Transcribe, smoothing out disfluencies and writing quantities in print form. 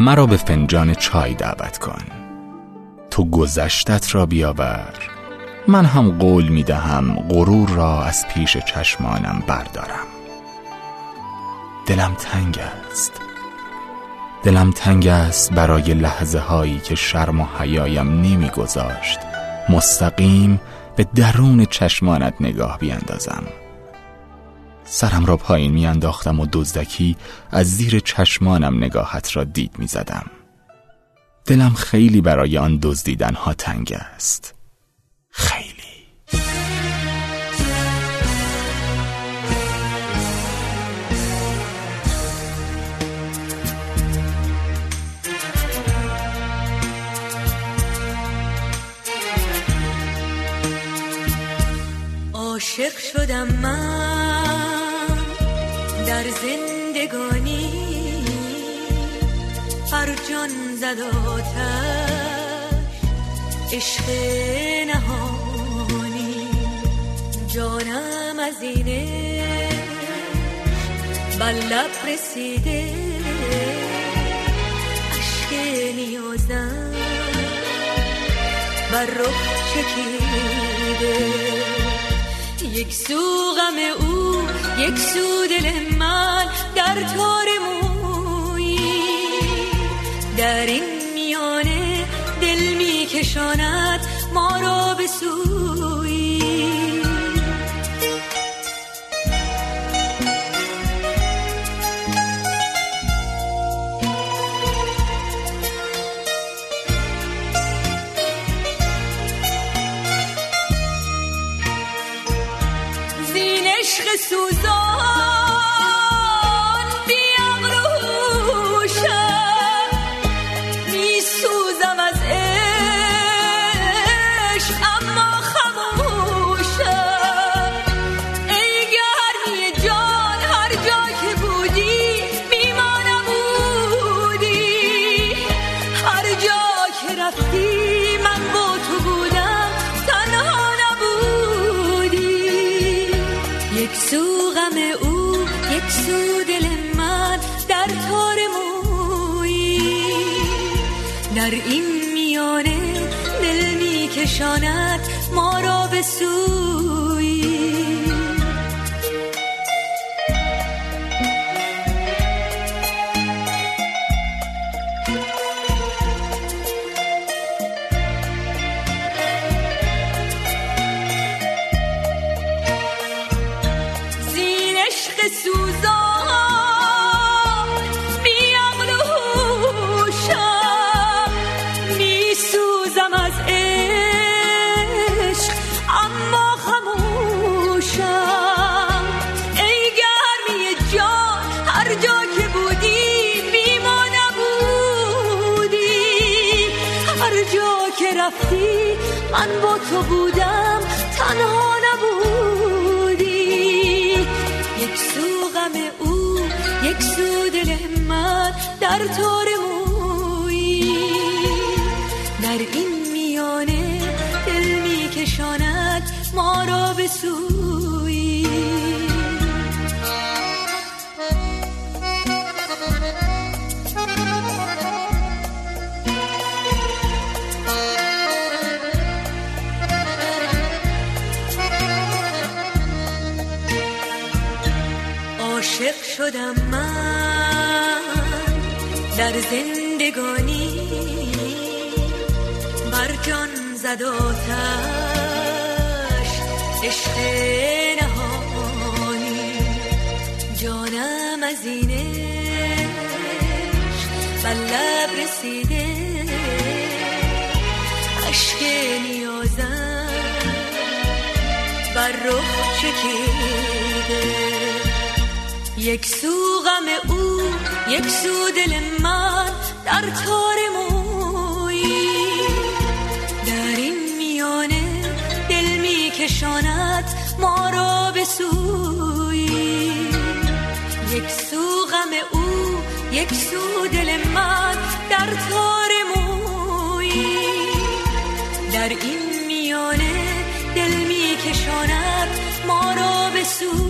مرا به فنجان چای دعوت کن، تو گذشتت را بیاور، من هم قول می دهم غرور را از پیش چشمانم بردارم. دلم تنگ است برای لحظه هایی که شرم و حیایم نمی گذاشت مستقیم به درون چشمانت نگاه بیاندازم. سرم را پایین میانداختم و دزدکی از زیر چشمانم نگاهت را دید میزدم. دلم خیلی برای آن دزدیدنها تنگ است، خیلی. عاشق شدم من در زندگانی، هر جان زد آتش عشق نهانی. جانم از اینه بلب رسیده، عشق نیازم بر رخ چکیده. یک سو غم او، یک سو دل من در تار مویی، در این میانه دل می کشاند ما را به سویی. عشق سوزان بیام روشم، می سوزم از عشق اما خموشم. ای گرمی جان هر جا که بودی بی ما نبودی، هر جا که رفتی من با تو بودم تنها. یک سو غم او، یک سو دل من در تار مویی، در این میانه دل می کشاند ما را به سویی. سوزان بیام روشم، می سوزم از عشق اما خموشم. ای گرمی جان هر جا که بودی بی ما نبودی، هر جا که رفتی من با تو بودم تنها نبودی. یک سو غم او، یک سو دل من در تار مویی، در این میانه دل می کشاند ما را به سویی. عاشق شدم من در زندگانی، بر جان زد آتش عشق نهانی. جانم از این عشق به لب رسیده، رخ چکیده، یک سو غم او یک سو دل من در تار مویی، در این میانه دل می کشاند ما را به سویی، یک سو غم او یک سو دل من در تار مویی، در این میانه دل می کشاند ما را به سویی.